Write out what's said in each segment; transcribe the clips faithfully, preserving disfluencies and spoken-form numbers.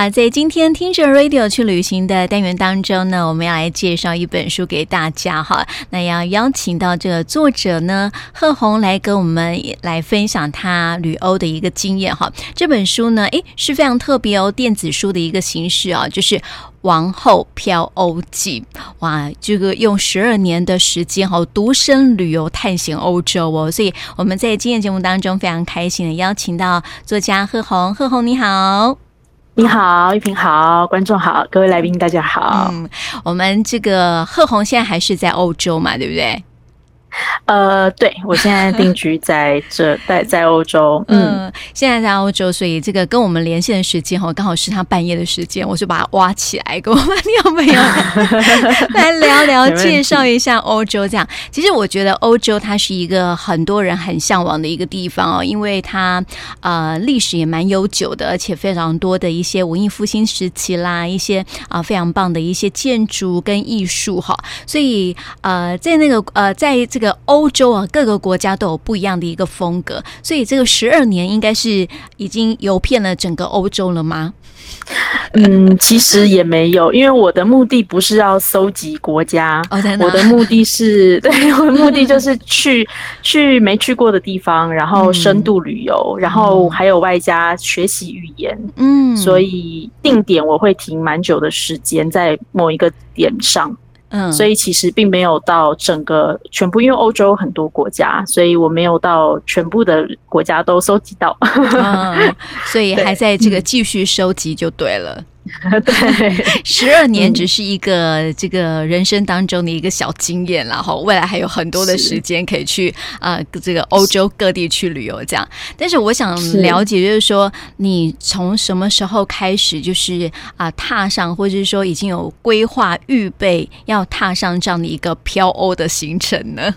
好，在今天听着 Radio 去旅行的单元当中呢，我们要来介绍一本书给大家哈。那要邀请到这个作者呢，贺红来跟我们来分享他旅欧的一个经验哈。这本书呢，诶，是非常特别哦，电子书的一个形式啊，就是王后漂欧记。哇，这个用十二年的时间哦，独身旅游探险欧洲哦。所以我们在今天节目当中非常开心的邀请到作家贺红。贺红你好。你好，玉萍好，观众好，各位来宾大家好。嗯，我们这个贺红现在还是在欧洲嘛，对不对？呃，对，我现在定居在这，在在欧洲。嗯、呃，现在在欧洲，所以这个跟我们连线的时间哦，刚好是他半夜的时间，我就把他挖起来，跟我们有没有来聊聊，介绍一下欧洲？这样，其实我觉得欧洲它是一个很多人很向往的一个地方哦，因为它呃历史也蛮悠久的，而且非常多的一些文艺复兴时期啦，一些啊、呃、非常棒的一些建筑跟艺术哈、哦，所以呃在那个呃在这个。这个欧洲啊，各个国家都有不一样的一个风格，所以这个十二年应该是已经游遍了整个欧洲了吗？嗯，其实也没有，因为我的目的不是要搜集国家，哦、我的目的是对，我的目的就是去去没去过的地方，然后深度旅游，嗯、然后还有外加学习语言。嗯，所以定点我会停蛮久的时间在某一个点上。嗯，所以其实并没有到整个全部，因为欧洲很多国家，所以我没有到全部的国家都收集到，嗯、所以还在这个继续收集就对了。对，十二年只是一个这个人生当中的一个小经验啦，哈，未来还有很多的时间可以去啊、呃，这个欧洲各地去旅游这样。但是我想了解，就是说你从什么时候开始，就是啊、呃、踏上，或者是说已经有规划预备要踏上这样的一个漂欧的行程呢？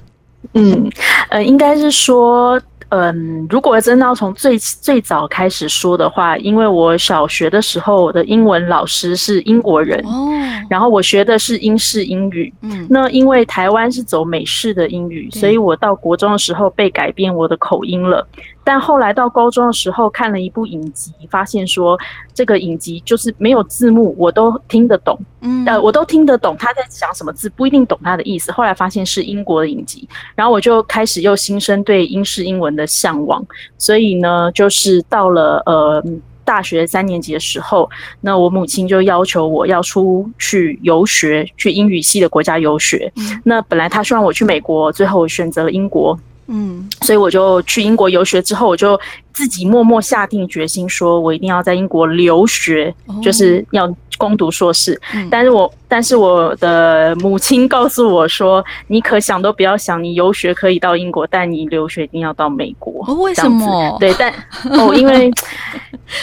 嗯，呃，应该是说。嗯，如果真的要从最最早开始说的话，因为我小学的时候，我的英文老师是英国人，哦、然后我学的是英式英语。嗯，那因为台湾是走美式的英语，所以我到国中的时候被改变我的口音了。但后来到高中的时候看了一部影集，发现说这个影集就是没有字幕，我都听得懂，嗯，呃，我都听得懂他在讲什么字，不一定懂他的意思。后来发现是英国的影集，然后我就开始又心生对英式英文的向往，所以呢，就是到了呃。大学三年级的时候，那我母亲就要求我要出去游学，去英语系的国家游学。嗯、那本来她希望我去美国，最后我选择了英国。嗯，所以我就去英国游学之后，我就自己默默下定决心，说我一定要在英国留学，哦、就是要攻读硕士。嗯、但是我但是我的母亲告诉我说，你可想都不要想，你游学可以到英国，但你留学一定要到美国。哦、为什么？对，但哦，因为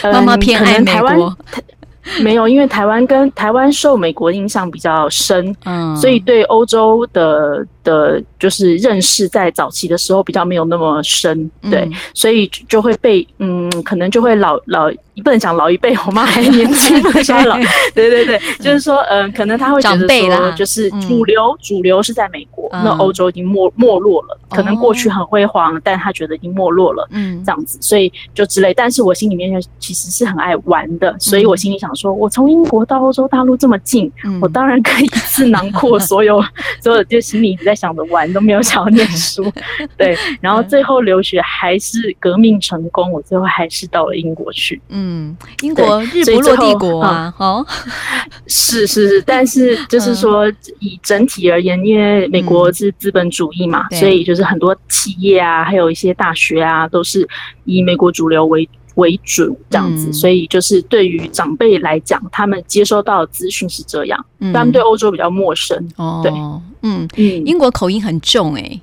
呃、妈妈偏爱美国。没有，因为台湾跟台湾受美国影响比较深，嗯，所以对欧洲的的，就是认识在早期的时候比较没有那么深，对，嗯、所以就会被嗯，可能就会老老，不能讲老一辈，我妈还年轻，不能说老，对对对，就是说，嗯、呃，可能他会觉得说，就是主流、嗯、主流是在美国，嗯、那欧洲已经没没落了，可能过去很辉煌，但他觉得已经没落了，嗯，这样子，所以就之类。但是我心里面其实是很爱玩的，所以我心里想。说我从英国到欧洲大陆这么近，嗯、我当然可以一次囊括所有，所有就心里一直在想着玩，都没有想要念书。对，然后最后留学还是革命成功，我最后还是到了英国去。嗯，英国日不落帝国啊，哦、嗯，是是是，但是就是说以整体而言，因为美国是资本主义嘛，嗯、所以就是很多企业啊，还有一些大学啊，都是以美国主流为主。为主这样子，嗯、所以就是对于长辈来讲，他们接收到的资讯是这样，嗯、他们对欧洲比较陌生。哦，对，嗯，嗯英国口音很重哎、欸，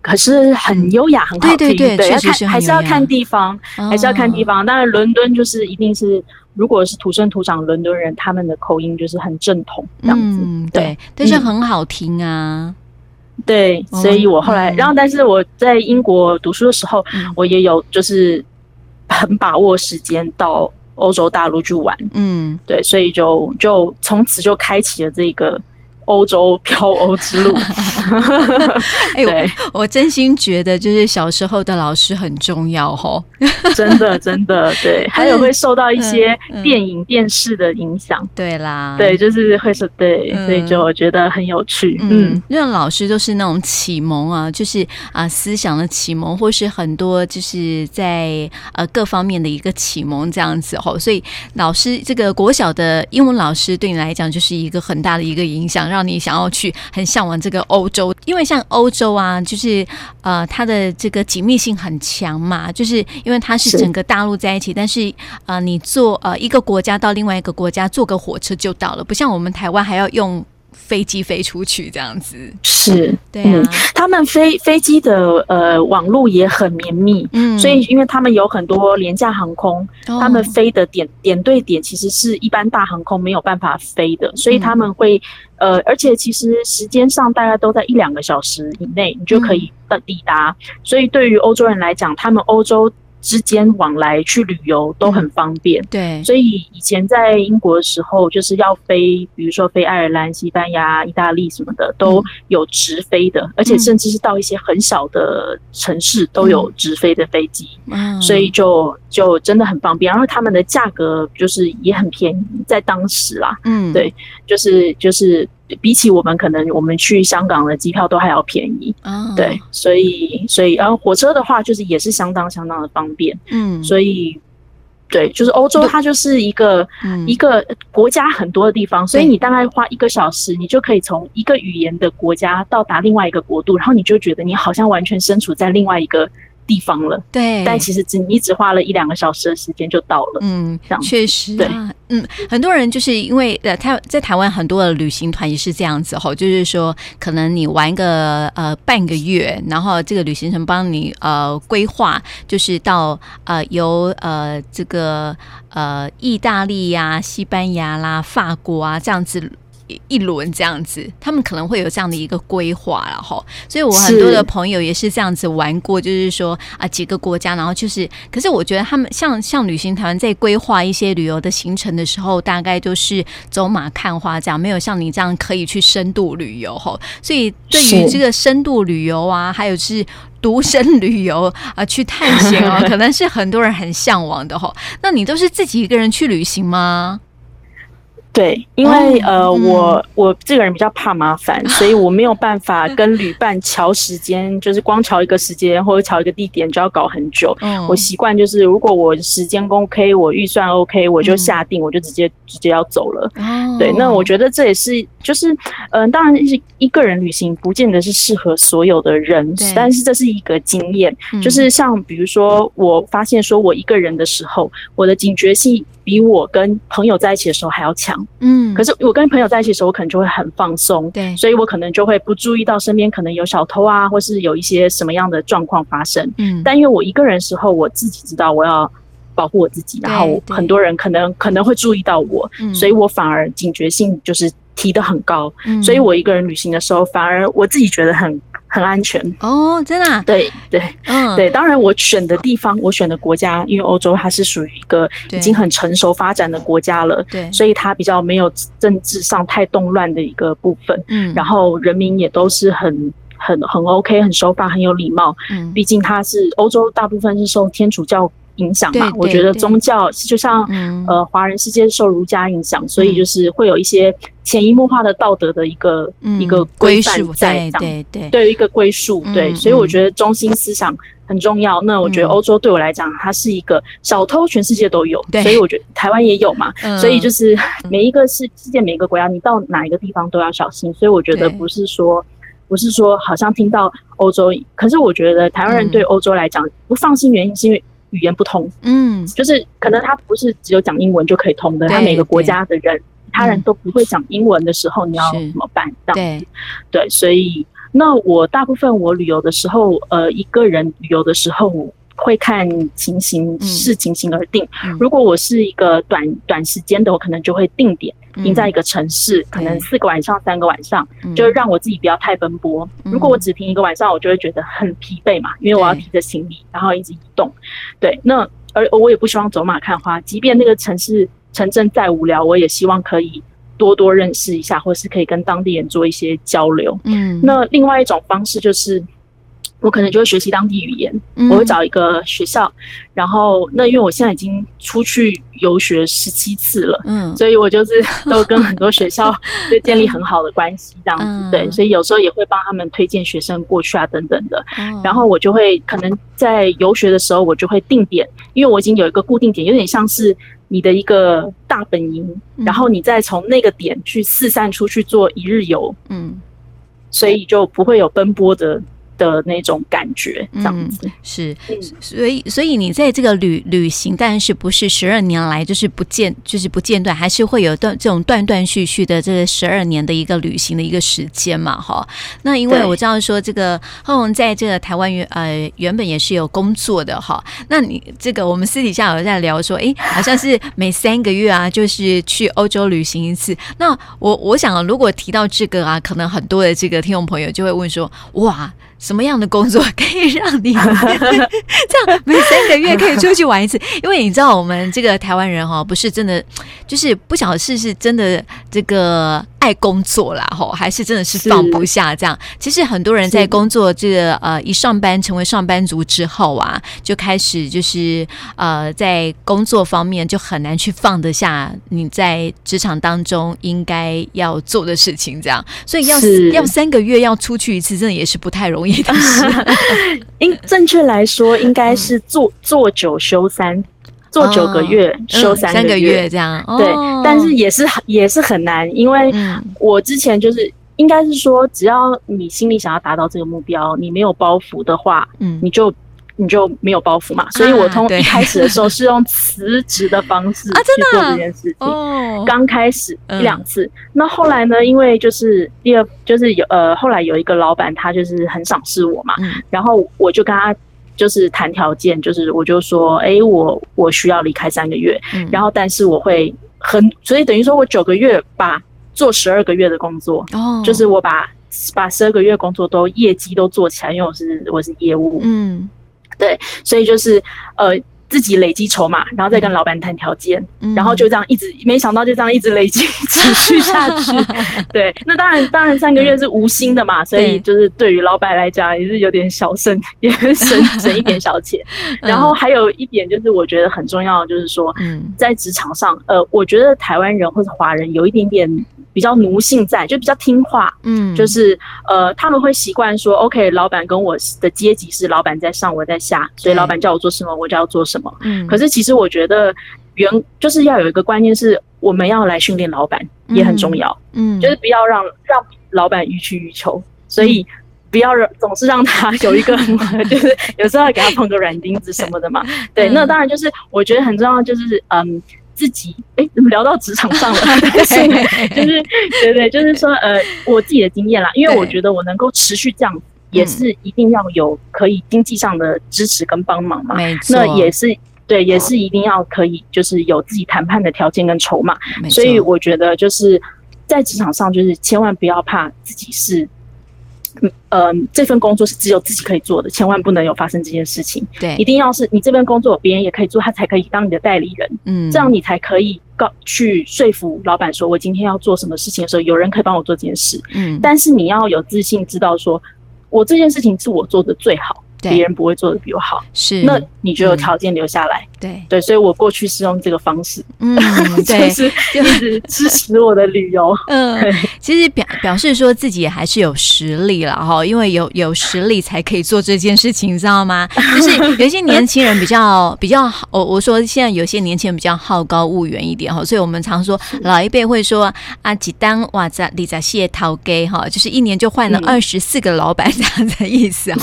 可是很优雅，嗯、很好听。对对对，对确实是很优雅，还是要看地方，哦、还是要看地方。当然，伦敦就是一定是。如果是土生土长伦敦人，他们的口音就是很正统这样子，嗯、对，对但是很好听啊。嗯对，所以我后来，哦、然后但是我在英国读书的时候，嗯、我也有就是。很把握时间到欧洲大陆去玩，嗯，对，所以就就从此就开启了这个欧洲漂欧之路。哎呦，我, 我真心觉得就是小时候的老师很重要哦。真的真的，对，还有会受到一些电影、嗯嗯、电视的影响。对啦，对，就是会说对、嗯、所以就我觉得很有趣。嗯，嗯任老师就是那种启蒙啊，就是啊思想的启蒙，或是很多就是在呃各方面的一个启蒙这样子哦。所以老师这个国小的英文老师对你来讲就是一个很大的一个影响，让你想要去很向往这个欧洲，因为像欧洲啊，就是呃它的这个紧密性很强嘛，就是因为它是整个大陆在一起，是但是呃你坐呃一个国家到另外一个国家坐个火车就到了，不像我们台湾还要用飞机飞出去这样子。是，对啊、嗯、他们飞飞机的呃网路也很绵密、嗯、所以因为他们有很多廉价航空、哦、他们飞的点点对点其实是一般大航空没有办法飞的，所以他们会、嗯、呃而且其实时间上大概都在一两个小时以内你就可以抵达、嗯、所以对于欧洲人来讲，他们欧洲之间往来去旅游都很方便、嗯、对，所以以前在英国的时候就是要飞，比如说飞爱尔兰、西班牙、意大利什么的都有直飞的、嗯、而且甚至是到一些很小的城市都有直飞的飞机、嗯、所以就就真的很方便，然后他们的价格就是也很便宜，在当时啦，嗯，对，就是就是比起我们可能我们去香港的机票都还要便宜、哦、对，所以所以然后火车的话就是也是相当相当的方便，嗯，所以对，就是欧洲它就是一个、嗯、一个国家很多的地方，所以你大概花一个小时你就可以从一个语言的国家到达另外一个国度，然后你就觉得你好像完全身处在另外一个地方了，对，但其实只你只花了一两个小时的时间就到了，嗯，这样确实、啊，对，嗯，很多人就是因为呃，他在台湾很多的旅行团也是这样子吼，就是说可能你玩个呃半个月，然后这个旅行团帮你呃规划，就是到呃由呃这个呃意大利呀、啊、西班牙啦、法国啊这样子。一轮这样子，他们可能会有这样的一个规划啦吼，所以我很多的朋友也是这样子玩过，就是说啊几个国家，然后就是，可是我觉得他们像像旅行团在规划一些旅游的行程的时候，大概都是走马看花这样，没有像你这样可以去深度旅游吼，所以对于这个深度旅游啊，还有是。独身旅游啊，去探险哦，可能是很多人很向往的吼。那你都是自己一个人去旅行吗？对，因为、哦、呃，我我这个人比较怕麻烦，嗯、所以我没有办法跟旅伴调时间，就是光调一个时间或者调一个地点就要搞很久。嗯、我习惯就是，如果我时间 OK， 我预算 OK， 我就下定，嗯、我就直接直接要走了。哦、对，那我觉得这也是就是，嗯、呃，当然是一个人旅行，不见得是适合所有的人，但是这是一个经验。嗯、就是像比如说，我发现说我一个人的时候，我的警觉性。比我跟朋友在一起的时候还要强，嗯，可是我跟朋友在一起的时候，我可能就会很放松，对，所以我可能就会不注意到身边可能有小偷啊，或是有一些什么样的状况发生，嗯，但因为我一个人的时候，我自己知道我要保护我自己，然后很多人可能可能会注意到我，嗯，所以我反而警觉性就是提得很高，嗯，所以我一个人旅行的时候，反而我自己觉得很。很安全哦，真的、啊，对对，嗯，对，当然我选的地方，我选的国家，因为欧洲它是属于一个已经很成熟发展的国家了，对，所以它比较没有政治上太动乱的一个部分，嗯，然后人民也都是很。很很 OK， 很守法，很有礼貌。嗯，毕竟它是欧洲，大部分是受天主教影响嘛。对对对，我觉得宗教就像、嗯、呃华人世界受儒家影响，所以就是会有一些潜移默化的道德的一个、嗯、一个规范在，对对对，对一个归属。对，嗯、所以我觉得中心思想很重要。嗯、那我觉得欧洲对我来讲，它是一个小偷全世界都有，所以我觉得台湾也有嘛。嗯、所以就是每一个世世界每一个国家，你到哪一个地方都要小心。所以我觉得不是说。不是说好像听到欧洲，可是我觉得台湾人对欧洲来讲、嗯、不放心，原因是因为语言不通，嗯，就是可能他不是只有讲英文就可以通的，他每个国家的人他人都不会讲英文的时候、嗯、你要怎么办？对对，所以那我大部分我旅游的时候，呃，一个人旅游的时候会看情形，视情形而定、嗯、如果我是一个短短时间的，我可能就会定点停在一个城市、嗯、可能四个晚上三个晚上、嗯、就让我自己不要太奔波、嗯、如果我只停一个晚上，我就会觉得很疲惫嘛，因为我要提着行李然后一直移动，对，那而我也不希望走马看花，即便那个城市城镇再无聊，我也希望可以多多认识一下，或是可以跟当地人做一些交流。嗯，那另外一种方式就是我可能就会学习当地语言，嗯，我会找一个学校，然后那因为我现在已经出去游学十七次了，嗯，所以我就是都跟很多学校就建立很好的关系这样子，嗯，对，所以有时候也会帮他们推荐学生过去啊等等的，嗯，然后我就会可能在游学的时候我就会定点，因为我已经有一个固定点，有点像是你的一个大本营，嗯，然后你再从那个点去四散出去做一日游，嗯，所以就不会有奔波的的那种感觉，这样子，嗯，是，所以所以你在这个旅旅行，但是不是十二年来就是不间就是不间断，还是会有断这种断断续续的这十二年的一个旅行的一个时间嘛？哈，那因为我知道说这个浩宏在这个台湾原呃原本也是有工作的哈，那你这个我们私底下有在聊说，哎，欸，好像是每三个月啊，就是去欧洲旅行一次。那我我想如果提到这个啊，可能很多的这个听众朋友就会问说，哇，什么样的工作可以让你这样每三个月可以出去玩一次？因为你知道我们这个台湾人哈，不是真的，就是不晓得是真的这个爱工作啦，哈，还是真的是放不下这样。其实很多人在工作这个呃一上班成为上班族之后啊，就开始就是呃在工作方面就很难去放得下你在职场当中应该要做的事情这样。所以要要三个月要出去一次，真的也是不太容易。应正确来说应该是做做九休三，做九个月，哦，休三个 月,、嗯、三个月这样，哦，对，但是也是也是很难，因为我之前就是应该是说只要你心里想要达到这个目标，你没有包袱的话，嗯，你就你就没有包袱嘛，所以我从一开始的时候是用辞职的方式去做这件事情。啊啊，刚开始一两次，嗯，那后来呢？因为就是第二，就是有呃，后来有一个老板，他就是很赏识我嘛，嗯，然后我就跟他就是谈条件，就是我就说，哎，欸，我我需要离开三个月，嗯，然后但是我会很，所以等于说我九个月把做十二个月的工作，哦，就是我把把十二个月工作都业绩都做起来，因为我是我是业务，嗯。对，所以就是呃自己累积筹码，然后再跟老板谈条件，嗯，然后就这样一直，没想到就这样一直累积持续下去。对，那当然当然三个月是无薪的嘛，嗯，所以就是对于老板来讲也是有点小省，也是省省一点小钱。然后还有一点就是我觉得很重要，就是说，嗯，在职场上，呃，我觉得台湾人或者华人有一点点比较奴性在，就比较听话，嗯，就是呃他们会习惯说 OK， 老板跟我的阶级是老板在上我在下，所以老板叫我做什么我就要做什么，嗯，可是其实我觉得原就是要有一个观念是我们要来训练老板也很重要，嗯，就是不要让让老板予取予求，所以，嗯，不要总是让他有一个就是有时候要给他碰个软钉子什么的嘛，对，嗯，那当然就是我觉得很重要，就是嗯自己，哎，怎么聊到职场上了？就是，对对，就是说，呃，我自己的经验啦，因为我觉得我能够持续这样，也是一定要有可以经济上的支持跟帮忙嘛。没错，那也是对，也是一定要可以，就是有自己谈判的条件跟筹码。所以我觉得就是在职场上，就是千万不要怕自己是。嗯、呃，这份工作是只有自己可以做的，千万不能有发生这件事情。对，一定要是你这份工作别人也可以做，他才可以当你的代理人。嗯，这样你才可以告去说服老板说，我今天要做什么事情的时候，有人可以帮我做这件事。嗯，但是你要有自信，知道说我这件事情是我做的最好，别人不会做的比我好。是，那你就有条件留下来。嗯，对对，所以我过去是用这个方式，嗯，就是一直支持我的旅游。嗯，其实表表示说自己也还是有实力了哈，因为有有实力才可以做这件事情，你知道吗？就是有些年轻人比较比较好，我我说现在有些年轻人比较好高骛远一点哈，所以我们常说老一辈会说啊，几单哇咋你咋谢逃给哈，就是一年就换了二十四个老板这样的意思哈，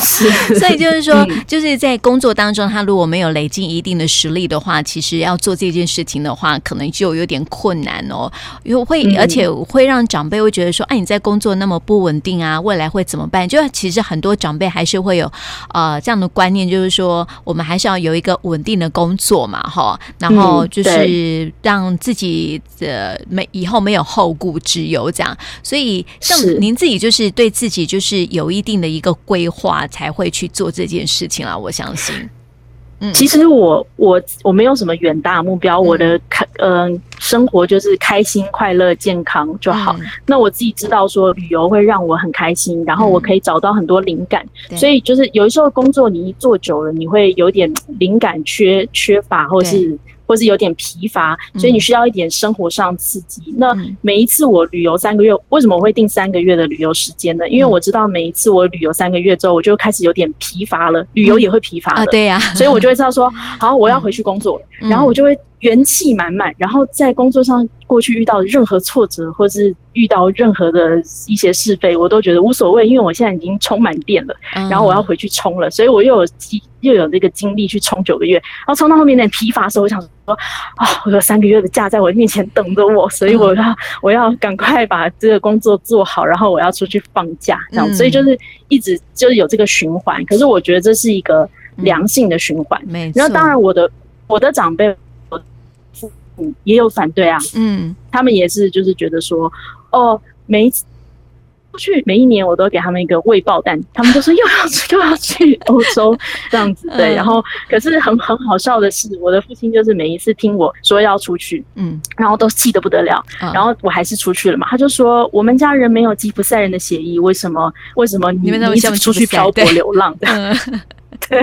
嗯，所以就是说就是在工作当中，他如果没有累积一定的实力的话，其实要做这件事情的话，可能就有点困难哦。因为会，而且会让长辈会觉得说，哎，啊，你在工作那么不稳定啊，未来会怎么办？就其实很多长辈还是会有呃这样的观念，就是说我们还是要有一个稳定的工作嘛，哈，然后就是让自己的没以后没有后顾之忧这样。所以像您自己就是对自己就是有一定的一个规划，才会去做这件事情啦，我相信。嗯，其实我我我没有什么远大的目标，嗯、我的开嗯、呃、生活就是开心、快乐、健康就好。嗯、那我自己知道说旅游会让我很开心，然后我可以找到很多灵感，嗯、所以就是有时候工作你一做久了，你会有点灵感缺缺乏，或是。或是有点疲乏，所以你需要一点生活上刺激。嗯、那每一次我旅游三个月，为什么我会定三个月的旅游时间呢？因为我知道每一次我旅游三个月之后，我就开始有点疲乏了，旅游也会疲乏了。嗯啊、对呀、啊，所以我就会知道说，好，我要回去工作了，嗯、然后我就会元气满满，然后在工作上过去遇到任何挫折或是遇到任何的一些是非，我都觉得无所谓，因为我现在已经充满电了，然后我要回去冲了，所以我又有机。又有这个精力去冲九个月，然后冲到后面有点疲乏的时候，我想说啊、哦，我有三个月的假在我面前等着我，所以我要、嗯、我要赶快把这个工作做好，然后我要出去放假，这样，嗯、所以就是一直就是有这个循环。可是我觉得这是一个良性的循环。嗯、然后当然我的我的长辈我父母也有反对啊，嗯，他们也是就是觉得说哦，每一次。过去每一年我都给他们一个未爆弹，他们就说又要去又要去欧洲这样子，对。然后可是很很好笑的是，我的父亲就是每一次听我说要出去，嗯，然后都气得不得了，嗯、然后我还是出去了嘛。他就说我们家人没有吉普赛人的协议，为什么为什么你们一直出去漂泊流浪的？嗯、对。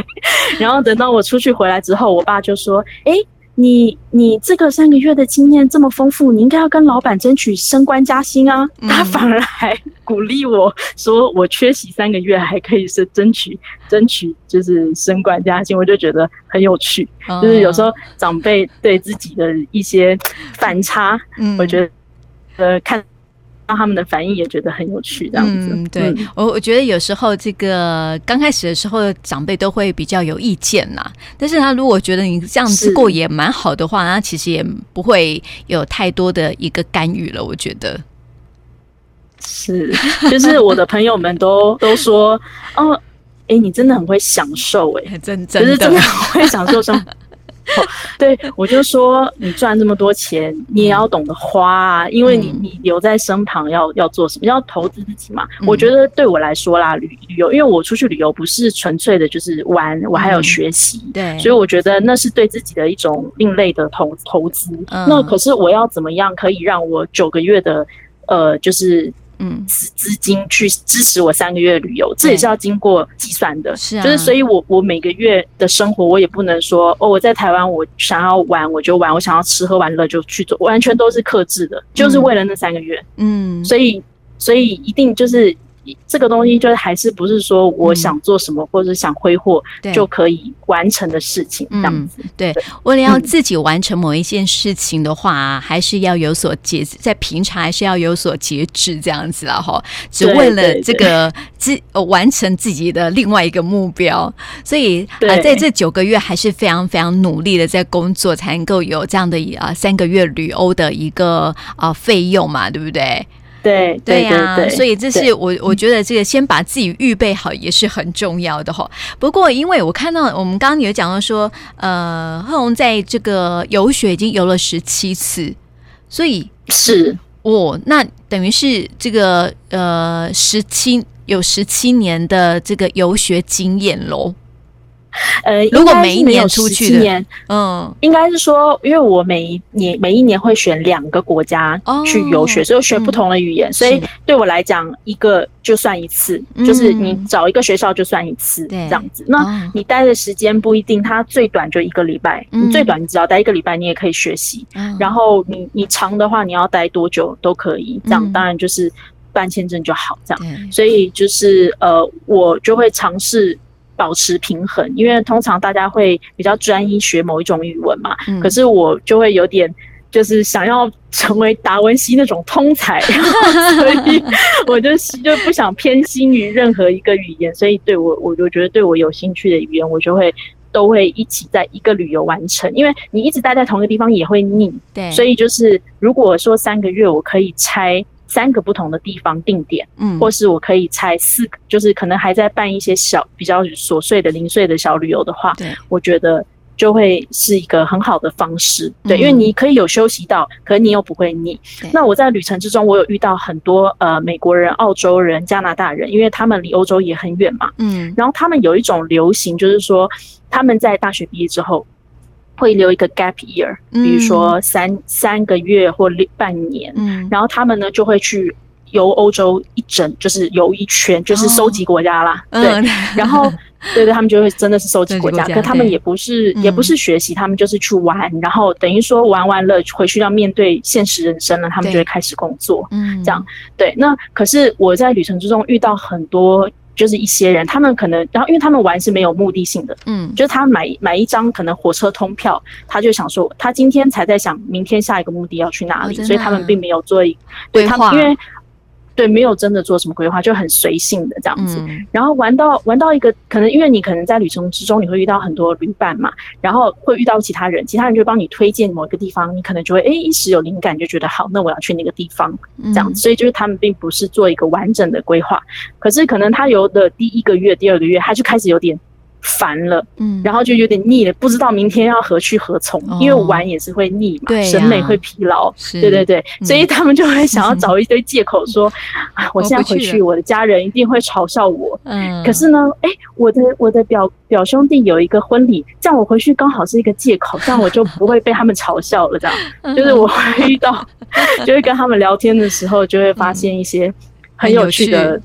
然后等到我出去回来之后，我爸就说，哎、欸。你你这个三个月的经验这么丰富，你应该要跟老板争取升官加薪啊！嗯、他反而还鼓励我说，我缺席三个月还可以是争取争取，就是升官加薪，我就觉得很有趣。嗯、就是有时候长辈对自己的一些反差，嗯、我觉得呃看。他们的反应也觉得很有趣，这样子。嗯，对，我我觉得有时候这个刚开始的时候，长辈都会比较有意见啦。但是他如果觉得你这样子过也蛮好的话，他其实也不会有太多的一个干预了。我觉得是，就是我的朋友们都都说，哦，哎、欸，你真的很会享受、欸，哎，真真的，就是真的很会享受生活。哦、对，我就说你赚这么多钱，你也要懂得花啊，因为你你留在身旁要要做什么？要投资自己嘛。嗯、我觉得对我来说啦，旅旅游，因为我出去旅游不是纯粹的就是玩，我还有学习，嗯、对，所以我觉得那是对自己的一种另类的投投资。嗯、那可是我要怎么样可以让我九个月的呃，就是。嗯，资金去支持我三个月旅游，这也是要经过计算的。是啊，就是所以我，我我每个月的生活，我也不能说哦，我在台湾，我想要玩我就玩，我想要吃喝玩乐就去做，完全都是克制的，就是为了那三个月。嗯，所以所以一定就是这个东西，就是还是不是说我想做什么、嗯、或者想挥霍就可以完成的事情，这样子。嗯、对，为了要自己完成某一件事情的话、啊，嗯、还是要有所节制，在平常还是要有所节制，这样子啦哈。只为了这个自、呃、完成自己的另外一个目标，所以啊、呃，在这九个月还是非常非常努力的在工作，才能够有这样的啊、呃、三个月旅欧的一个啊费、呃、用嘛，对不对？对对呀、啊，所以这是我我觉得这个先把自己预备好也是很重要的哈。不过因为我看到我们刚刚有讲到说，呃，贺红在这个游学已经游了十七次，所以是我、哦、那等于是这个呃十七有十七年的这个游学经验喽。呃，如果每一年出去的，嗯，应该是说，因为我每一年每一年会选两个国家去游学，哦、所以我学不同的语言，嗯、所以对我来讲，一个就算一次，嗯、就是你找一个学校就算一次，这样子。那你待的时间不一定，它最短就一个礼拜，嗯、你最短你只要待一个礼拜，你也可以学习。嗯、然后你你长的话，你要待多久都可以，这样、嗯、当然就是办签证就好，这样。所以就是呃，我就会尝试。保持平衡，因为通常大家会比较专一学某一种语文嘛，嗯、可是我就会有点就是想要成为达文西那种通才，所以我就就不想偏心于任何一个语言，所以对我我就觉得对我有兴趣的语言，我就会都会一起在一个旅游完成，因为你一直待在同一个地方也会腻，对，所以就是如果说三个月我可以拆。三个不同的地方定点，嗯，或是我可以拆四个，就是可能还在办一些小比较琐碎的零碎的小旅游的话，对，我觉得就会是一个很好的方式，对，因为你可以有休息到，可是你又不会腻。那我在旅程之中，我有遇到很多呃美国人、澳洲人、加拿大人，因为他们离欧洲也很远嘛，嗯，然后他们有一种流行，就是说他们在大学毕业之后会留一个 gap year， 比如说三、嗯、三个月或半年，嗯，然后他们呢就会去游欧洲一整，就是游一圈，就是收集国家啦，哦、对、嗯，然后对对，他们就会真的是收集国家，可他们也不是也不是学习，他们就是去玩，然后等于说玩完了回去要面对现实人生了，他们就会开始工作，嗯，这样对。那可是我在旅程之中遇到很多。就是一些人，他们可能，然后因为他们玩是没有目的性的，嗯，就是他买买一张可能火车通票，他就想说，他今天才在想明天下一个目的要去哪里，哦、所以他们并没有做一对他们，因为对没有真的做什么规划，就很随性的这样子。嗯、然后玩到玩到一个可能，因为你可能在旅程之中你会遇到很多旅伴嘛，然后会遇到其他人，其他人就帮你推荐某一个地方，你可能就会哎一时有灵感就觉得好，那我要去那个地方这样子。所以就是他们并不是做一个完整的规划，可是可能他游的第一个月、第二个月，他就开始有点烦了，嗯，然后就有点腻了，不知道明天要何去何从，哦、因为玩也是会腻嘛，对啊，审美会疲劳，对对对，嗯，所以他们就会想要找一堆借口说，嗯啊，我现在回去，我的家人一定会嘲笑我，嗯，可是呢，哎，我的我的表表兄弟有一个婚礼，这样我回去刚好是一个借口，这样我就不会被他们嘲笑了，这样，就是我会遇到，就会跟他们聊天的时候，就会发现一些很有趣的，嗯，有趣，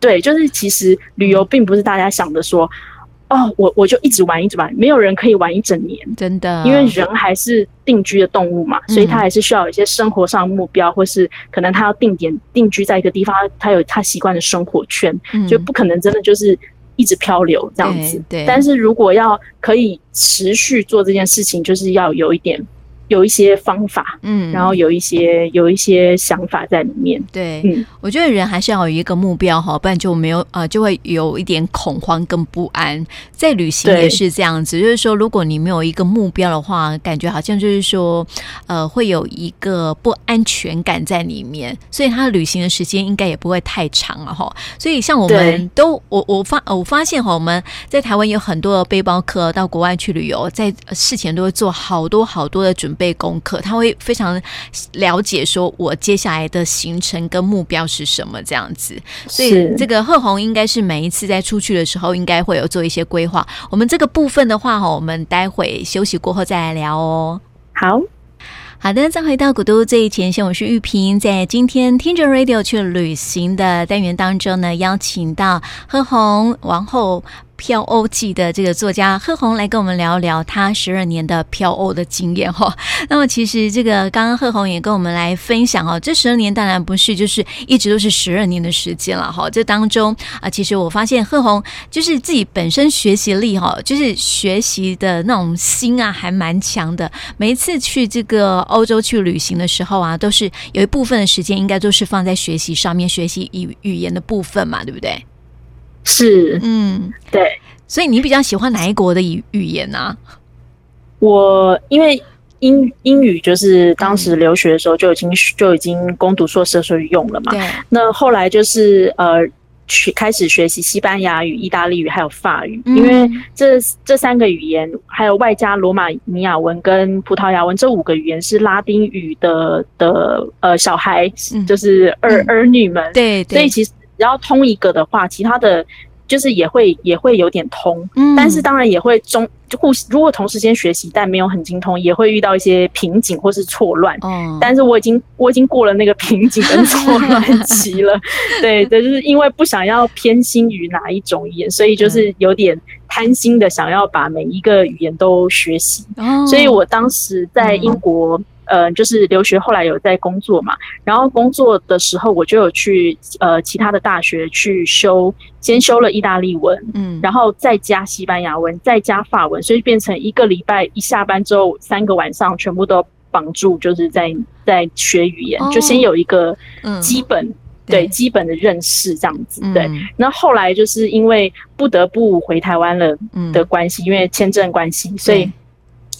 对，就是其实旅游并不是大家想的说。哦，我我就一直玩一直玩，没有人可以玩一整年，真的，因为人还是定居的动物嘛，嗯，所以他还是需要有一些生活上的目标，或是可能他要定点定居在一个地方，他有他习惯的生活圈，嗯，就不可能真的就是一直漂流这样子。对，对。但是如果要可以持续做这件事情，就是要有一点。有一些方法，嗯，然后有一些有一些想法在里面。对，嗯，我觉得人还是要有一个目标哈，不然就没有呃，就会有一点恐慌跟不安。在旅行也是这样子，就是说，如果你没有一个目标的话，感觉好像就是说，呃，会有一个不安全感在里面，所以他旅行的时间应该也不会太长了哈。所以像我们都，我我发我发现哈，我们在台湾有很多的背包客到国外去旅游，在事前都会做好多好多的准备。备功课，他会非常了解说我接下来的行程跟目标是什么这样子，所以这个贺红应该是每一次在出去的时候应该会有做一些规划。我们这个部分的话，我们待会休息过后再来聊哦。好好的，再回到古都最前线，我是玉萍。在今天听着 Radio 去旅行的单元当中呢，邀请到贺红王后漂欧记的这个作家贺红来跟我们聊聊他十二年的漂欧的经验哈。那么其实这个刚刚贺红也跟我们来分享哈，这十二年当然不是就是一直都是十二年的时间了哈。这当中啊，其实我发现贺红就是自己本身学习力哈，就是学习的那种心啊，还蛮强的。每一次去这个欧洲去旅行的时候啊，都是有一部分的时间应该都是放在学习上面，学习语语言的部分嘛，对不对？是，嗯，对，所以你比较喜欢哪一国的语语言啊？我因为英英语就是当时留学的时候就已经、嗯、就已经攻读硕士的时候用了嘛。对。那后来就是呃，去开始学习西班牙语、意大利语还有法语，嗯、因为这这三个语言，还有外加罗马尼亚文跟葡萄牙文这五个语言是拉丁语的的呃小孩，嗯、就是儿、嗯、儿女们，对，对，所以其实。只要通一个的话，其他的就是也会也会有点通，嗯，但是当然也会中互如果同时间学习，但没有很精通，也会遇到一些瓶颈或是错乱。嗯，但是我已经我已经过了那个瓶颈跟错乱期了，对，就是因为不想要偏心于哪一种语言，所以就是有点贪心的想要把每一个语言都学习。嗯，所以我当时在英国。嗯呃，就是留学，后来有在工作嘛，然后工作的时候我就有去呃其他的大学去修，先修了意大利文，嗯，然后再加西班牙文，再加法文，所以变成一个礼拜一下班之后，三个晚上全部都绑住，就是在在学语言，哦，就先有一个基本。嗯，对，基本的认识这样子，对。嗯，那后来就是因为不得不回台湾了的关系，嗯，因为签证关系，所以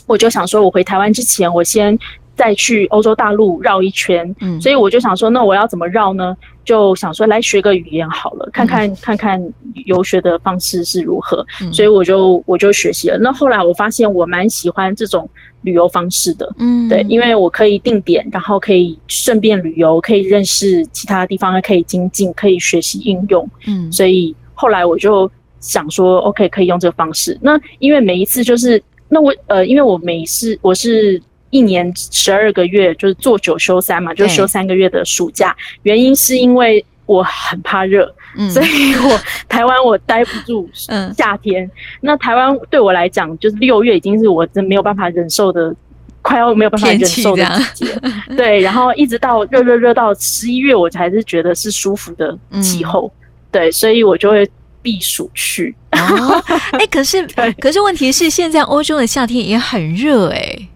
我就想说，我回台湾之前，我先。再去欧洲大陆绕一圈，嗯，所以我就想说，那我要怎么绕呢？就想说来学个语言好了，看看、嗯、看看游学的方式是如何，嗯、所以我就我就学习了。那后来我发现我蛮喜欢这种旅游方式的，嗯，对，因为我可以定点，然后可以顺便旅游，可以认识其他地方，可以精进，可以学习应用，嗯，所以后来我就想说 ，OK， 可以用这个方式。那因为每一次就是那我呃，因为我每一次我是。一年十二个月，就是做九休三嘛，就是休三个月的暑假。原因是因为我很怕热，嗯，所以我台湾我待不住夏天。嗯、那台湾对我来讲，就是六月已经是我真没有办法忍受的，快要没有办法忍受的季节。对，然后一直到热热热到十一月，我才是觉得是舒服的气候。嗯、对，所以我就会。避暑去哦，哎、欸，可是可是问题是，现在欧洲的夏天也很热哎、欸，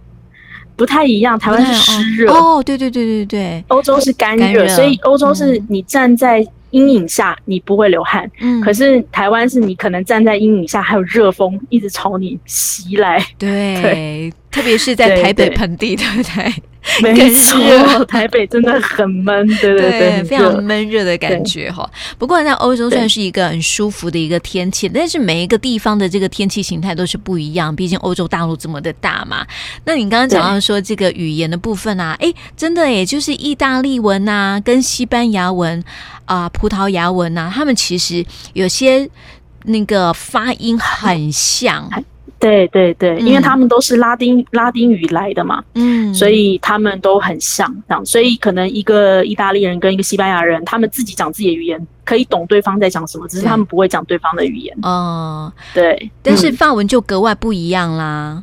不太一样。台湾是湿热 哦, 哦，对对对对对，欧洲是干热，所以欧洲是你站在阴影下、嗯、你不会流汗，嗯，可是台湾是你可能站在阴影下，还有热风一直朝你袭来，对，对特别是在台北盆地，对不对？没错，台北真的很闷，对对 对, 对，非常闷热的感觉哈。不过在欧洲算是一个很舒服的一个天气，但是每一个地方的这个天气形态都是不一样，毕竟欧洲大陆这么的大嘛。那你刚刚讲到说这个语言的部分啊，哎，真的耶，就是意大利文啊，跟西班牙文啊、呃、葡萄牙文啊，他们其实有些那个发音很像。嗯，对对对，因为他们都是拉丁、嗯、拉丁语来的嘛，嗯，所以他们都很像这样，所以可能一个意大利人跟一个西班牙人，他们自己讲自己的语言，可以懂对方在讲什么，只是他们不会讲对方的语言。哦，对，但是法文就格外不一样啦。嗯，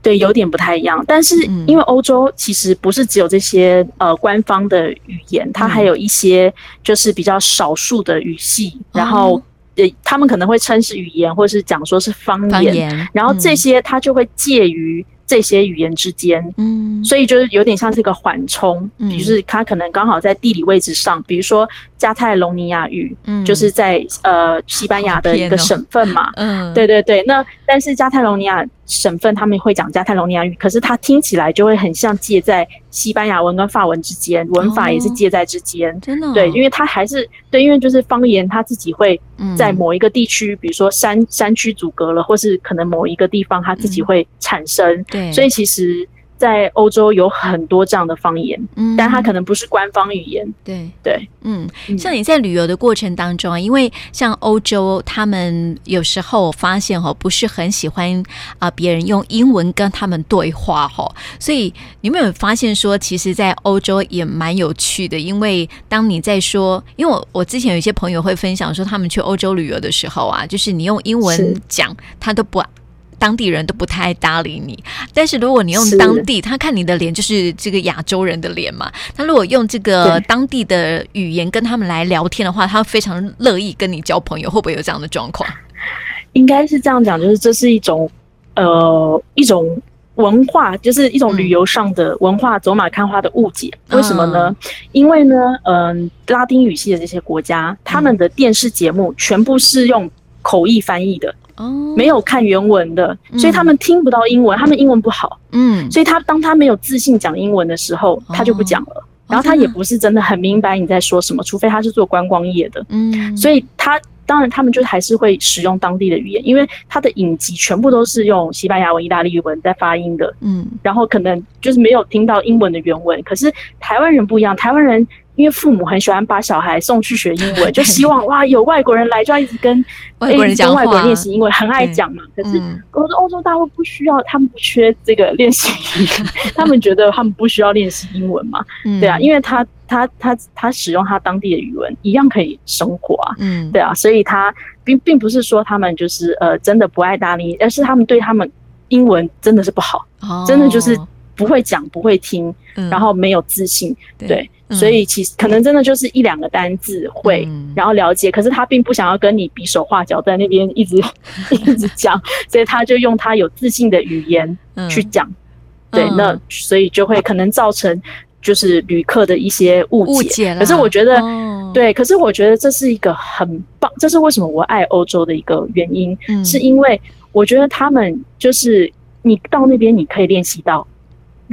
对，有点不太一样，但是因为欧洲其实不是只有这些呃官方的语言，它还有一些就是比较少数的语系，嗯、然后。他们可能会称是语言，或是讲说是方言，方言然后这些它就会介于这些语言之间，嗯，所以就是有点像是一个缓冲，嗯，比如是它可能刚好在地理位置上，比如说加泰隆尼亚语，嗯，就是在呃西班牙的一个省份嘛，哦，嗯，对对对，那但是加泰隆尼亚省份他们会讲加泰隆尼亚语，可是它听起来就会很像介在西班牙文跟法文之间，文法也是介在之间，哦，真的，哦，对，因为它还是对，因为就是方言它自己会在某一个地区，嗯，比如说山山区阻隔了，或是可能某一个地方它自己会产生，嗯，对，所以其实在欧洲有很多这样的方言，嗯，但它可能不是官方语言。对对，嗯，像你在旅游的过程当中啊，因为像欧洲，他们有时候发现哦，不是很喜欢啊，呃、别人用英文跟他们对话哦，所以你有没有发现说，其实，在欧洲也蛮有趣的，因为当你在说，因为我我之前有一些朋友会分享说，他们去欧洲旅游的时候啊，就是你用英文讲，他都不。当地人都不太搭理你，但是如果你用当地，他看你的脸就是这个亚洲人的脸嘛，他如果用这个当地的语言跟他们来聊天的话，他非常乐意跟你交朋友，会不会有这样的状况？应该是这样讲，就是这是一种呃一种文化，就是一种旅游上的文化，嗯，走马看花的误解。为什么呢？嗯，因为呢，嗯、呃，拉丁语系的这些国家，他们的电视节目全部是用口译翻译的。Oh, 没有看原文的，嗯，所以他们听不到英文，他们英文不好，嗯，所以他当他没有自信讲英文的时候，他就不讲了，哦，然后他也不是真的很明白你在说什么，哦，除非他是做观光业的，嗯，所以他当然他们就还是会使用当地的语言，因为他的影集全部都是用西班牙文、意大利文在发音的，嗯，然后可能就是没有听到英文的原文。可是台湾人不一样，台湾人因为父母很喜欢把小孩送去学英文，就希望哇有外国人来就要一直跟外国人讲话，欸，跟外国人练习英文，很爱讲嘛。可是欧洲欧洲大陆不需要，他们不缺这个练习英文，他们觉得他们不需要练习英文嘛，嗯，对啊，因为他他他他使用他当地的语文一样可以生活啊，嗯，对啊，所以他并并不是说他们就是呃真的不爱搭理，而是他们对他们英文真的是不好，哦，真的就是不会讲不会听，嗯，然后没有自信，对。對所以其实可能真的就是一两个单字会，嗯，然后了解，可是他并不想要跟你比手画脚，在那边一直一直讲，所以他就用他有自信的语言去讲，嗯，对，那所以就会可能造成就是旅客的一些误解。误解啦，可是我觉得，哦，对，可是我觉得这是一个很棒，这是为什么我爱欧洲的一个原因，嗯，是因为我觉得他们就是你到那边你可以练习到。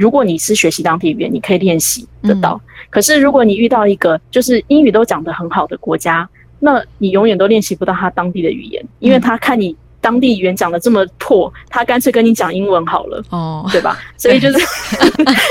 如果你是学习当地语言，你可以练习得到。嗯、可是如果你遇到一个就是英语都讲得很好的国家，那你永远都练习不到他当地的语言，因为他看你当地语言讲得这么破，他干脆跟你讲英文好了，哦，对吧？所以就是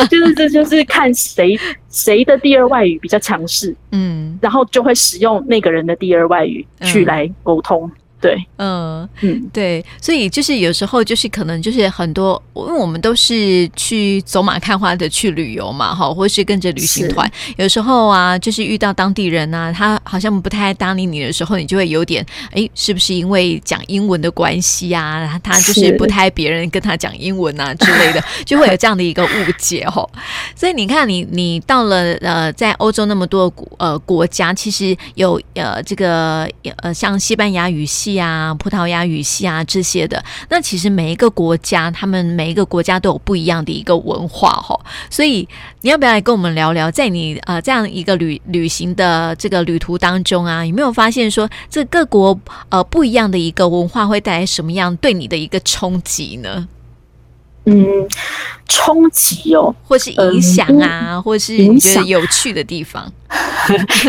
就是这就是看谁谁的第二外语比较强势，嗯，然后就会使用那个人的第二外语去来沟通。嗯对，嗯嗯，对，所以就是有时候就是可能就是很多，因为我们都是去走马看花的去旅游嘛，哈，或是跟着旅行团，有时候啊，就是遇到当地人啊，他好像不太搭理你的时候，你就会有点，哎，是不是因为讲英文的关系啊？他就是不太别人跟他讲英文啊之类的，就会有这样的一个误解哈、哦。所以你看你，你你到了呃，在欧洲那么多呃国家，其实有呃这个呃像西班牙语系。啊，葡萄牙语系啊这些的，那其实每一个国家，他们每一个国家都有不一样的一个文化哈、哦，所以你要不要来跟我们聊聊，在你呃这样一个旅旅行的这个旅途当中啊，有没有发现说这各国呃不一样的一个文化会带来什么样对你的一个冲击呢？嗯，冲击哦，或是影响啊，嗯、或是你觉得有趣的地方？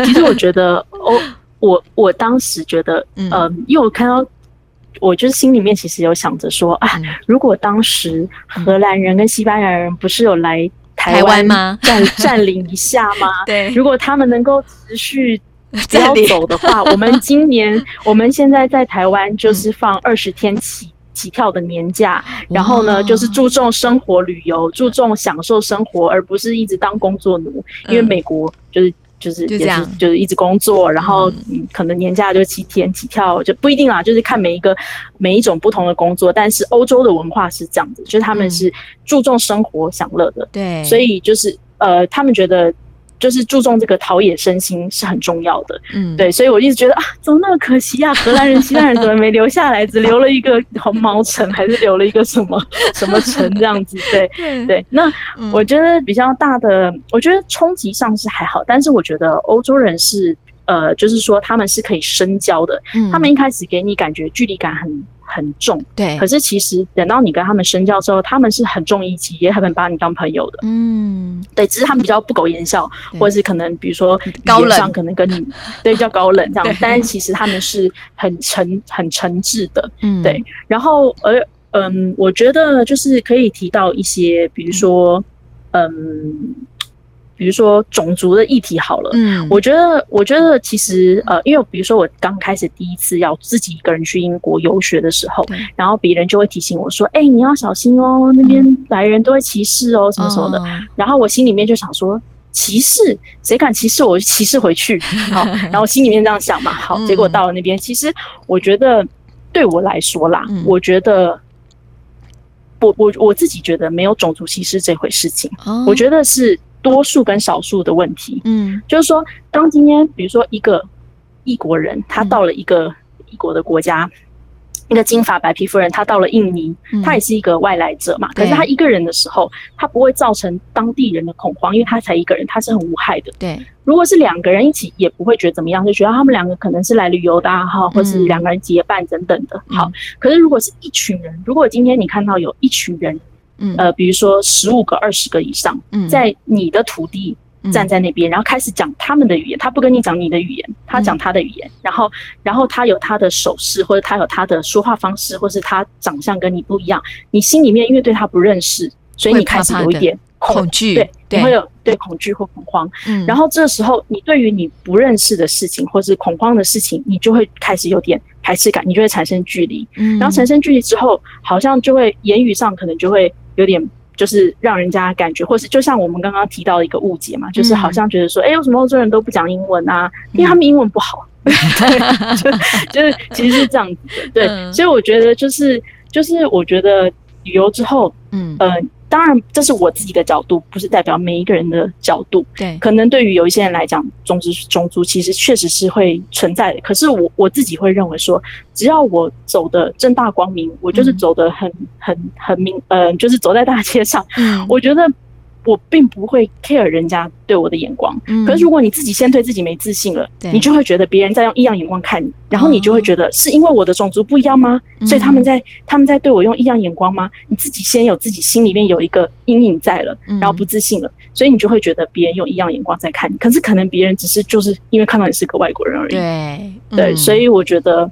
其实我觉得哦。我我当时觉得，嗯、呃，因为我看到，我就是心里面其实有想着说啊，如果当时荷兰人跟西班牙人不是有来台湾吗？占占领一下吗？对，如果他们能够持续不要走的话，我们今年我们现在在台湾就是放二十天起。嗯起跳的年假，然后呢，就是注重生活旅游，注重享受生活，而不是一直当工作奴。因为美国就是、嗯、就是也是就是一直工作，然后、嗯、可能年假就七天起跳，就不一定啦，就是看每一个每一种不同的工作。但是欧洲的文化是这样子，就是他们是注重生活享乐的，对、嗯，所以就是呃，他们觉得。就是注重这个陶冶身心是很重要的，嗯，对，所以我一直觉得啊，怎么那么可惜啊，荷兰人、西班牙人怎么没留下来，只留了一个红毛城，还是留了一个什么什么城这样子，对对。那、嗯、我觉得比较大的，我觉得冲击上是还好，但是我觉得欧洲人是呃，就是说他们是可以深交的，嗯、他们一开始给你感觉距离感很。很重，对。可是其实等到你跟他们深交之后，他们是很重义气，也很把你当朋友的。嗯，对。只是他们比较不苟言笑，或者是可能比如说高冷，可能跟你对比较高冷这样。但是其实他们是很诚很诚挚的。嗯，对。然后而嗯、呃，我觉得就是可以提到一些，比如说嗯。呃比如说种族的议题好了，嗯，我觉得，我觉得其实，呃，因为比如说我刚开始第一次要自己一个人去英国游学的时候，然后别人就会提醒我说：“哎、欸，你要小心哦，那边白人都会歧视哦，嗯、什么什么的。哦”然后我心里面就想说：“歧视？谁敢歧视我？歧视回去。”好，然后我心里面这样想嘛。好，结果到了那边，嗯、其实我觉得对我来说啦，嗯、我觉得。我我我自己觉得没有种族歧视这回事情， oh. 我觉得是多数跟少数的问题。嗯，就是说，当今天比如说一个异国人，他到了一个异国的国家，嗯、一个金发白皮肤人，他到了印尼，嗯、他也是一个外来者嘛。可是他一个人的时候，他不会造成当地人的恐慌，因为他才一个人，他是很无害的。对。如果是两个人一起，也不会觉得怎么样，就觉得他们两个可能是来旅游的啊，哈，或是两个人结伴等等的。嗯、好，可是如果是一群人，如果今天你看到有一群人，嗯，呃，比如说十五个、二十个以上，嗯，在你的土地站在那边，嗯、然后开始讲他们的语言，他不跟你讲你的语言，他讲他的语言，嗯、然后，然后他有他的手势，或者他有他的说话方式，或是他长相跟你不一样，你心里面因为对他不认识，所以你开始有一点。恐惧，对，你会有对恐惧或恐慌，嗯，然后这时候你对于你不认识的事情或是恐慌的事情，你就会开始有点排斥感，你就会产生距离，嗯，然后产生距离之后，好像就会言语上可能就会有点就是让人家感觉，或是就像我们刚刚提到的一个误解嘛，就是好像觉得说，哎、嗯，为什么欧洲人都不讲英文啊？因为他们英文不好，嗯、就就是其实是这样子的，对，嗯、所以我觉得就是就是我觉得旅游之后，嗯呃。当然，这是我自己的角度，不是代表每一个人的角度。对，可能对于有一些人来讲，种族种族其实确实是会存在的。可是我我自己会认为说，只要我走的正大光明，我就是走的很、嗯、很很明，嗯、呃，就是走在大街上，嗯、我觉得我并不会 care 人家对我的眼光、嗯、可是如果你自己先对自己没自信了，你就会觉得别人在用异样眼光看你，然后你就会觉得是因为我的种族不一样吗、嗯、所以他们在他们在对我用异样眼光吗？你自己先有自己心里面有一个阴影在了，然后不自信了、嗯、所以你就会觉得别人用异样眼光在看你，可是可能别人只是就是因为看到你是个外国人而已。 对,、嗯、对，所以我觉得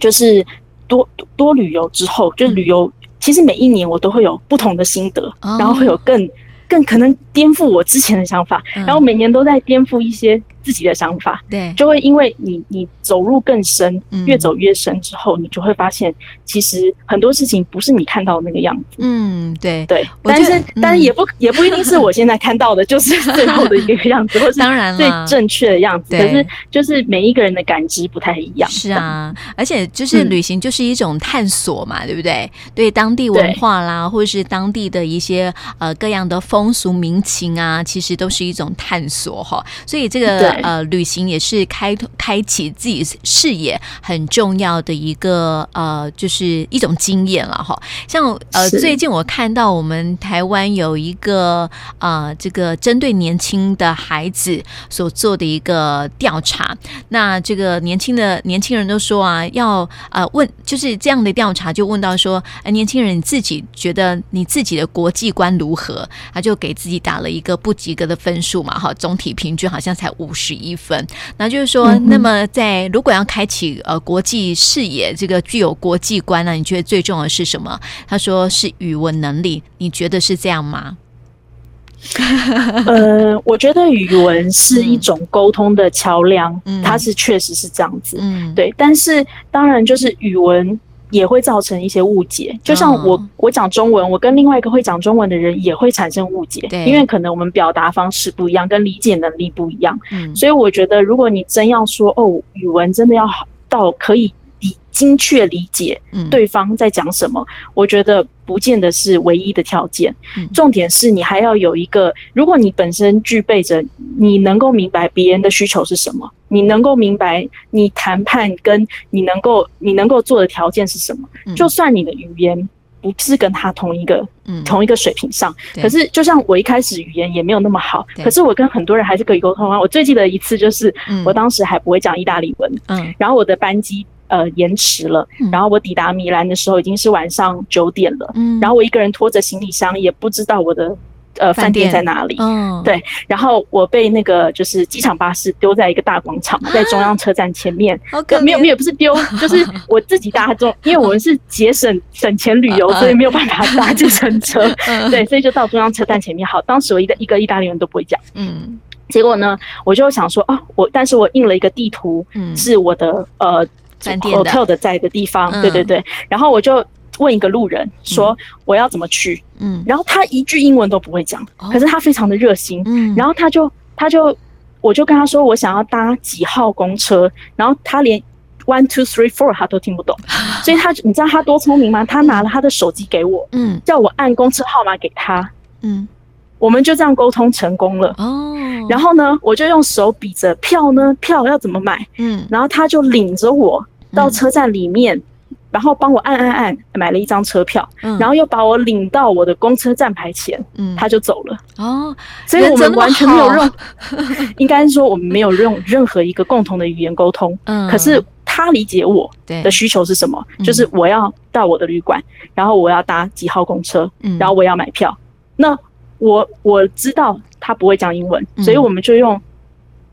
就是多多旅游之后，就是旅游、嗯、其实每一年我都会有不同的心得、哦、然后会有更更可能颠覆我之前的想法、嗯、然后每年都在颠覆一些自己的想法，对，就会因为你你走入更深、嗯、越走越深之后，你就会发现其实很多事情不是你看到的那个样子。嗯，对对，但是、嗯、但是也不也不一定是我现在看到的就是最后的一个样子或是最正确的样子，可是就是每一个人的感知不太一样。是啊，而且就是旅行就是一种探索嘛、嗯、对不对？对当地文化啦，或是当地的一些呃各样的风风俗民情啊，其实都是一种探索哈，所以这个呃旅行也是开开启自己视野很重要的一个呃就是一种经验了哈。像呃最近我看到我们台湾有一个呃这个针对年轻的孩子所做的一个调查，那这个年轻的年轻人都说啊，要呃问就是这样的调查就问到说，呃、年轻人你自己觉得你自己的国际观如何？他就。就给自己打了一个不及格的分数嘛，哈，总体平均好像才五十一分。那就是说，嗯、那么在如果要开启呃国际视野，这个具有国际观呢、啊，你觉得最重要的是什么？他说是语文能力，你觉得是这样吗？呃，我觉得语文是一种沟通的桥梁，嗯、它是确实是这样子，嗯，对。但是当然就是语文。也会造成一些误解，就像我、oh. 我讲中文，我跟另外一个会讲中文的人也会产生误解，因为可能我们表达方式不一样，跟理解能力不一样，嗯、所以我觉得如果你真要说哦，语文真的要到可以精确理解对方在讲什么，嗯、我觉得不见得是唯一的条件，嗯、重点是你还要有一个，如果你本身具备着你能够明白别人的需求是什么，你能够明白你谈判跟你能够你能够做的条件是什么，嗯、就算你的语言不是跟他同一个、嗯、同一个水平上，可是就像我一开始语言也没有那么好，可是我跟很多人还是可以沟通啊。我最记得一次就是、嗯、我当时还不会讲意大利文，嗯、然后我的班机呃延迟了，然后我抵达米兰的时候已经是晚上九点了，嗯、然后我一个人拖着行李箱，也不知道我的呃饭店在哪里，哦、对，然后我被那个就是机场巴士丢在一个大广场，啊、在中央车站前面，没有没有不是丢，就是我自己搭中，因为我们是节省省钱旅游，啊、所以没有办法搭计程车，啊、对，所以就到中央车站前面。好，当时我一个一个意大利人都不会讲，嗯。结果呢，我就想说啊，我但是我印了一个地图，嗯、是我的呃。hotel 的在的地方，嗯、对对对，然后我就问一个路人说我要怎么去，嗯，然后他一句英文都不会讲，哦、可是他非常的热心，嗯、然后他就他就我就跟他说我想要搭几号公车，然后他连 one two three four 他都听不懂，所以他你知道他多聪明吗？他拿了他的手机给我，嗯，叫我按公车号码给他，嗯，我们就这样沟通成功了，哦。然后呢，我就用手比着票呢，票要怎么买？嗯，然后他就领着我到车站里面，嗯、然后帮我按按按，买了一张车票，嗯、然后又把我领到我的公车站牌前，嗯、他就走了。哦，所以我们完全没有用，应该说我们没有用任何一个共同的语言沟通。嗯，可是他理解我的需求是什么，就是我要到我的旅馆，嗯、然后我要搭几号公车，嗯、然后我要买票。那我我知道他不会讲英文，嗯、所以我们就用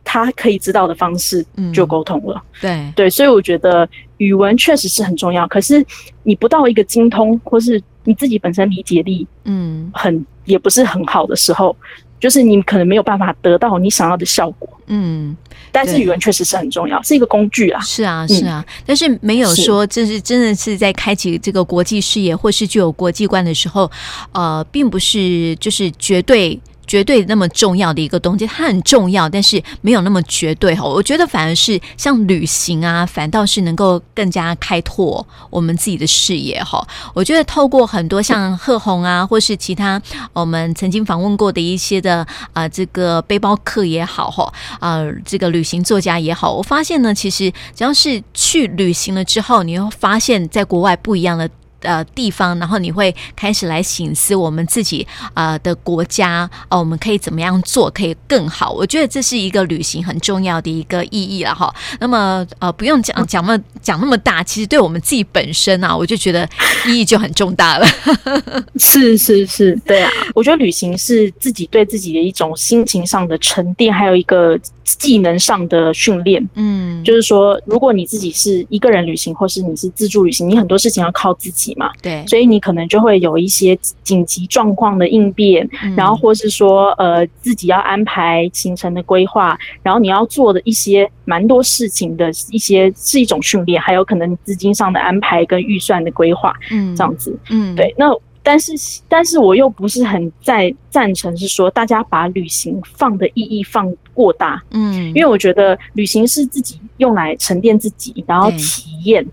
他可以知道的方式就沟通了。嗯、对对，所以我觉得语文确实是很重要，可是你不到一个精通，或是你自己本身理解力嗯很也不是很好的时候，就是你可能没有办法得到你想要的效果。嗯，但是语文确实是很重要，是一个工具啊。是啊，是啊，嗯、但是没有说这是真的是在开启这个国际视野或是具有国际观的时候，呃，并不是就是绝对。绝对那么重要的一个东西，它很重要，但是没有那么绝对。我觉得反而是像旅行啊，反倒是能够更加开拓我们自己的视野。我觉得透过很多像贺红啊，或是其他我们曾经访问过的一些的啊、呃，这个背包客也好，呃，这个旅行作家也好，我发现呢，其实只要是去旅行了之后，你会发现在国外不一样的呃地方，然后你会开始来省思我们自己呃的国家哦、呃，我们可以怎么样做可以更好。我觉得这是一个旅行很重要的一个意义了哈。那么呃不用讲讲那么讲那么大，其实对我们自己本身啊，我就觉得意义就很重大了。是是是，对啊，我觉得旅行是自己对自己的一种心情上的沉淀，还有一个技能上的训练。嗯，就是说如果你自己是一个人旅行或是你是自助旅行，你很多事情要靠自己嘛，对，所以你可能就会有一些紧急状况的应变、嗯、然后或是说呃自己要安排行程的规划，然后你要做的一些蛮多事情的一些是一种训练，还有可能资金上的安排跟预算的规划，嗯，这样子，嗯，对。那但是但是我又不是很在赞成是说大家把旅行放的意义放过大，嗯，因为我觉得旅行是自己用来沉淀自己然后体验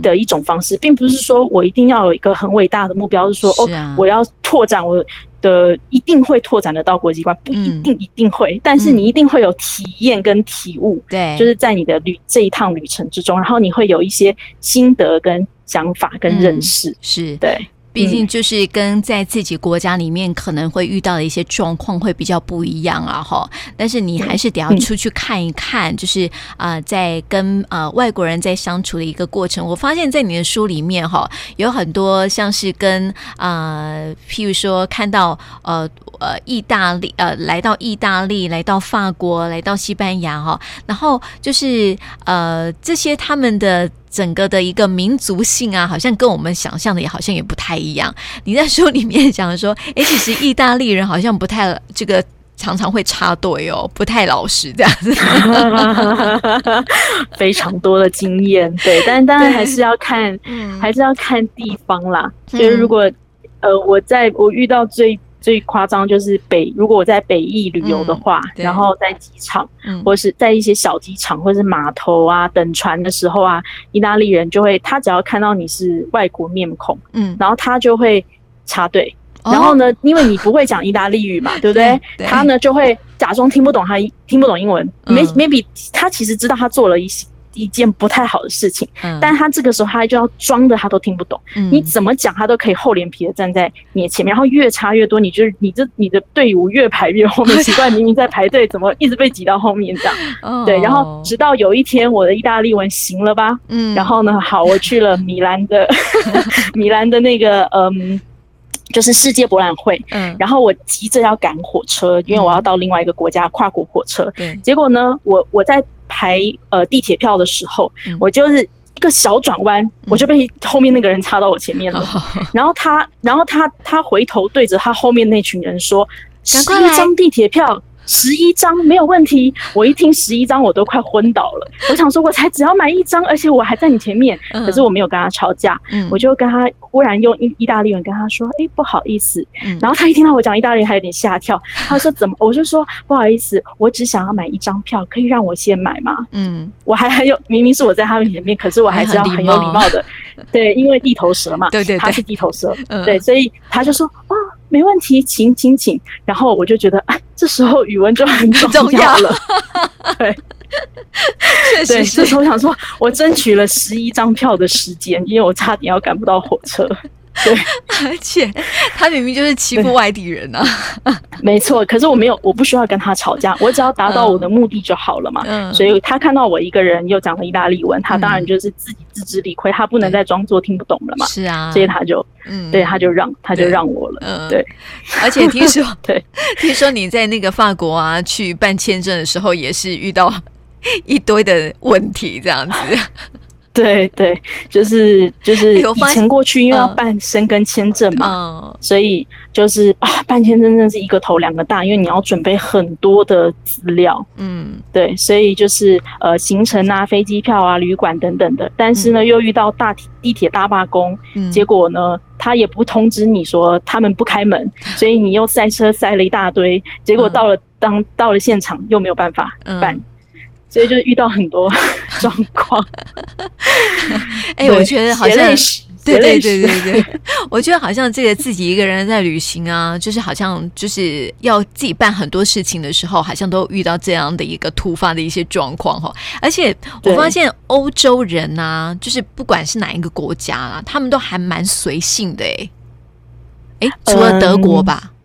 的一种方式、嗯、并不是说我一定要有一个很伟大的目标是说是、啊、哦，我要拓展我的一定会拓展得到国际观，不一定一定会、嗯、但是你一定会有体验跟体悟，对、嗯，就是在你的旅这一趟旅程之中，然后你会有一些心得跟想法跟认识、嗯、是，对，毕竟就是跟在自己国家里面可能会遇到的一些状况会比较不一样啊齁，但是你还是得要出去看一看，就是呃在跟呃外国人在相处的一个过程。我发现在你的书里面齁，有很多像是跟呃譬如说看到呃呃意大利呃来到意大利，来到法国，来到西班牙齁，然后就是呃这些他们的整个的一个民族性啊，好像跟我们想象的也好像也不太一样。你在书里面讲说，诶，其实意大利人好像不太这个常常会插队哦，不太老实这样子。非常多的经验，对，但当然还是要看，还是要看地方啦。就是如果呃，我在我遇到最最夸张就是北，如果我在北意旅游的话、嗯、然后在机场、嗯、或是在一些小机场或是码头啊等船的时候啊，意大利人就会，他只要看到你是外国面孔，嗯，然后他就会插队，然后呢、哦、因为你不会讲意大利语嘛，对不 对, 对，他呢就会假装听不懂，他听不懂英文、嗯、maybe 他其实知道他做了一些一件不太好的事情、嗯、但他这个时候他就要装的他都听不懂、嗯、你怎么讲他都可以厚脸皮的站在你的前面，然后越插越多，你就是你这你的队伍越排越后面，奇怪明明在排队怎么一直被挤到后面这样、哦、对，然后直到有一天我的意大利文行了吧、嗯、然后呢好，我去了米兰的米兰的那个嗯就是世界博览会、嗯、然后我急着要赶火车，因为我要到另外一个国家跨国火车、嗯、结果呢我我在排呃地铁票的时候、嗯、我就是一个小转弯、嗯、我就被后面那个人插到我前面了、嗯、然后他然后他他回头对着他后面那群人说，十一张地铁票，十一张没有问题，我一听十一张我都快昏倒了，我想说我才只要买一张，而且我还在你前面，可是我没有跟他吵架、嗯、我就跟他忽然用意大利文跟他说，哎、欸，不好意思、嗯、然后他一听到我讲意大利还有点吓跳，他说怎么，我就说不好意思，我只想要买一张票，可以让我先买吗？嗯，我还很有，明明是我在他们前面，可是我还是要很有礼貌的，对，因为地头蛇嘛，对对对，他是地头蛇、嗯、对，所以他就说啊没问题，请请请，然后我就觉得啊，这时候语文就很重要了，对，确实是。这时候我想说，我争取了十一张票的时间，因为我差点要赶不到火车。对，而且他明明就是欺负外地人啊，没错。可是我没有，我不需要跟他吵架，我只要达到我的目的就好了嘛。嗯、所以他看到我一个人又讲了意大利文，他当然就是自己自知理亏，他不能再装作听不懂了嘛。是啊，所以他就，嗯，对，他就让他就让我了。嗯、对，而且听说，对，听说你在那个法国啊去办签证的时候，也是遇到一堆的问题，这样子。对对，就是就是以前过去因为要办申根签证嘛、嗯嗯、所以就是啊办签证真的是一个头两个大，因为你要准备很多的资料，嗯，对，所以就是呃行程啊飞机票啊旅馆等等的，但是呢、嗯、又遇到大地铁大罢工、嗯、结果呢他也不通知你说他们不开门，所以你又塞车塞了一大堆，结果到了、嗯、当到了现场又没有办法办、嗯，所以就遇到很多状况。哎、欸，我觉得好像对对对对对，我觉得好像这个自己一个人在旅行啊，就是好像就是要自己办很多事情的时候，好像都遇到这样的一个突发的一些状况哈。而且我发现欧洲人啊，就是不管是哪一个国家啊，他们都还蛮随性的哎。哎，除了德国吧。嗯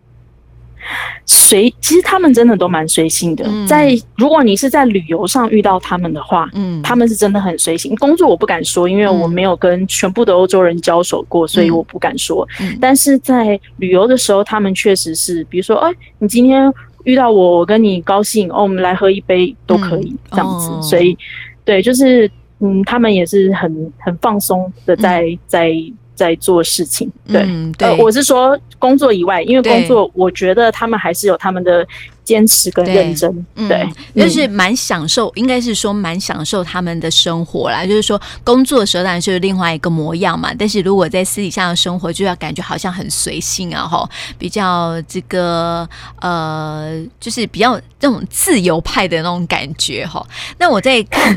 随其实他们真的都蛮随性的、嗯、在如果你是在旅游上遇到他们的话、嗯、他们是真的很随性。工作我不敢说，因为我没有跟全部的欧洲人交手过、嗯、所以我不敢说、嗯、但是在旅游的时候他们确实是比如说哎，你今天遇到我我跟你高兴哦，我们来喝一杯都可以、嗯、这样子、哦、所以对就是嗯，他们也是很很放松的在、嗯、在在做事情，对，嗯、对、呃，我是说工作以外，因为工作，我觉得他们还是有他们的坚持跟认真，对，对嗯、就是蛮享受，应该是说蛮享受他们的生活啦。就是说工作的时候当然是另外一个模样嘛，但是如果在私底下的生活，就要感觉好像很随性啊，吼，比较这个呃，就是比较那种自由派的那种感觉，吼。那我在看。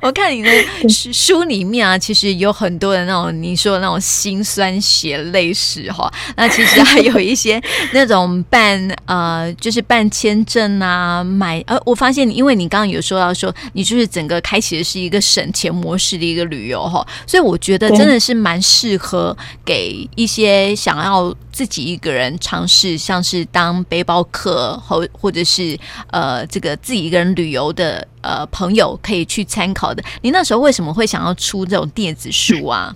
我看你的书里面啊，其实有很多的那种你说的那种辛酸血泪史哈。那其实还有一些那种办呃，就是办签证啊，买呃，我发现你，因为你刚刚有说到说，你就是整个开启的是一个省钱模式的一个旅游哈，所以我觉得真的是蛮适合给一些想要自己一个人尝试，像是当背包客或或者是呃这个自己一个人旅游的。呃，朋友可以去参考的。你那时候为什么会想要出这种电子书啊？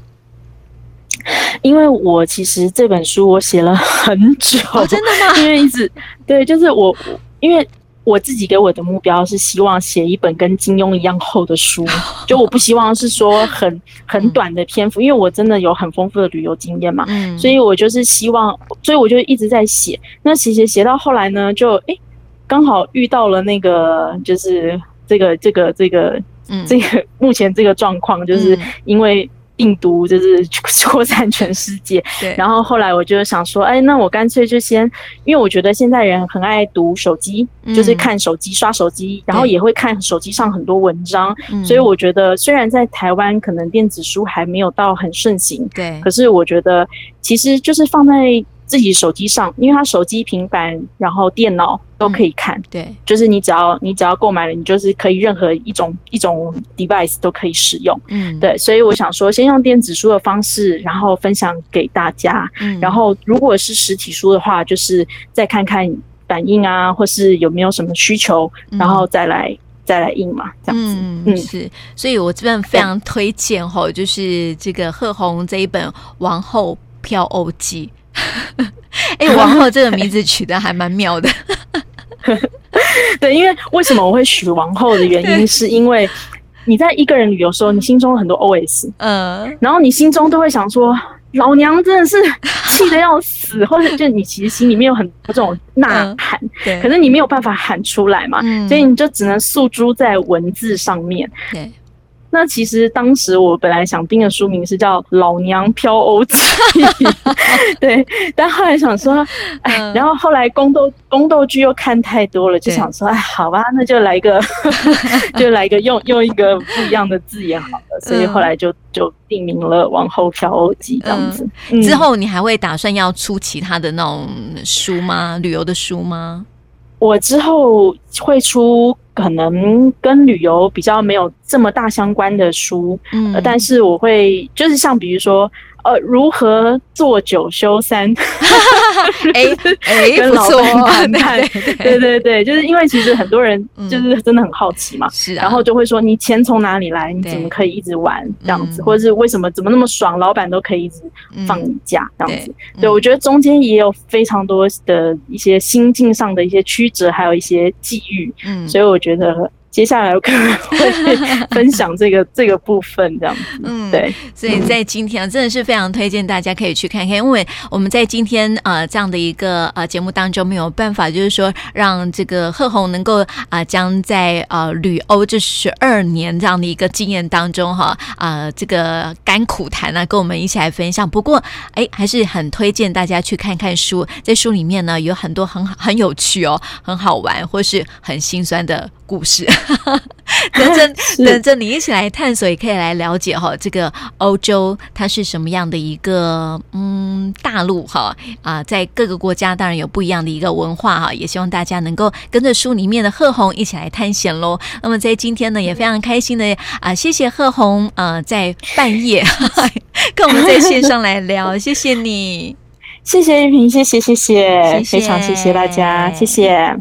因为我其实这本书我写了很久、哦、真的吗？因为一直对，就是我因为我自己给我的目标是希望写一本跟金庸一样厚的书，就我不希望是说很很短的篇幅，因为我真的有很丰富的旅游经验嘛、嗯、所以我就是希望，所以我就一直在写。那其实写到后来呢，就哎刚好遇到了那个就是这个这个这个这个目前这个状况，就是因为病毒就是扩散全世界、嗯、然后后来我就想说哎，那我干脆就先，因为我觉得现在人很爱读手机、嗯、就是看手机刷手机，然后也会看手机上很多文章、嗯、所以我觉得虽然在台湾可能电子书还没有到很盛行，对，可是我觉得其实就是放在自己手机上，因为它手机、平板，然后电脑都可以看。嗯、对，就是你只要你只要购买了，你就是可以任何一种一种 device 都可以使用。嗯，对，所以我想说，先用电子书的方式，然后分享给大家。嗯，然后如果是实体书的话，就是再看看反应啊，或是有没有什么需求，然后再来。再来印嘛，这样子。嗯，是，所以我这边非常推荐吼，就是这个贺红这一本《王后漂欧记》。哎、欸，王后这个名字取得还蛮妙的。对，因为为什么我会取王后的原因，是因为你在一个人旅游的时候，你心中有很多 O S， 嗯，然后你心中都会想说，老娘真的是气得要死，或者就你其实心里面有很多这种呐喊、嗯，对，可是你没有办法喊出来嘛，嗯、所以你就只能诉诸在文字上面。对。那其实当时我本来想定的书名是叫《老娘漂欧记》对，但后来想说哎、嗯、然后后来宫斗宫斗剧又看太多了，就想说哎好吧，那就来一个就来一个用用一个不一样的字眼好了，所以后来就就定名了王后漂欧记这样子、嗯、之后你还会打算要出其他的那种书吗？旅游的书吗？我之后会出可能跟旅游比较没有这么大相关的书、嗯呃、但是我会就是像比如说呃，如何做九休三哎哎、欸欸，跟老板谈判，对对 对, 对, 对，就是因为其实很多人就是真的很好奇嘛，嗯、然后就会说你钱从哪里来？你怎么可以一直玩这样子？或者是为什么怎么那么爽？老板都可以一直放你假、嗯、这样子？对，对嗯、我觉得中间也有非常多的一些心境上的一些曲折，还有一些际遇，嗯、所以我觉得。接下来我可能会分享这个这个部分，这样子。嗯，对，所以在今天、啊、真的是非常推荐大家可以去看看，因为我们在今天呃这样的一个呃节目当中没有办法，就是说让这个贺红能够啊将、呃、在呃旅欧这十二年这样的一个经验当中哈啊、呃、这个甘苦谈啊跟我们一起来分享。不过哎、欸、还是很推荐大家去看看书，在书里面呢有很多很很有趣哦，很好玩或是很心酸的故事。等着等着你一起来探索，也可以来了解哈、哦，这个欧洲它是什么样的一个嗯大陆哈啊、呃，在各个国家当然有不一样的一个文化哈，也希望大家能够跟着书里面的贺红一起来探险喽。那么在今天呢，也非常开心的啊、呃，谢谢贺红呃在半夜跟我们在线上来聊，谢谢你。谢谢玉萍，谢谢谢谢，非常谢谢大家，谢谢。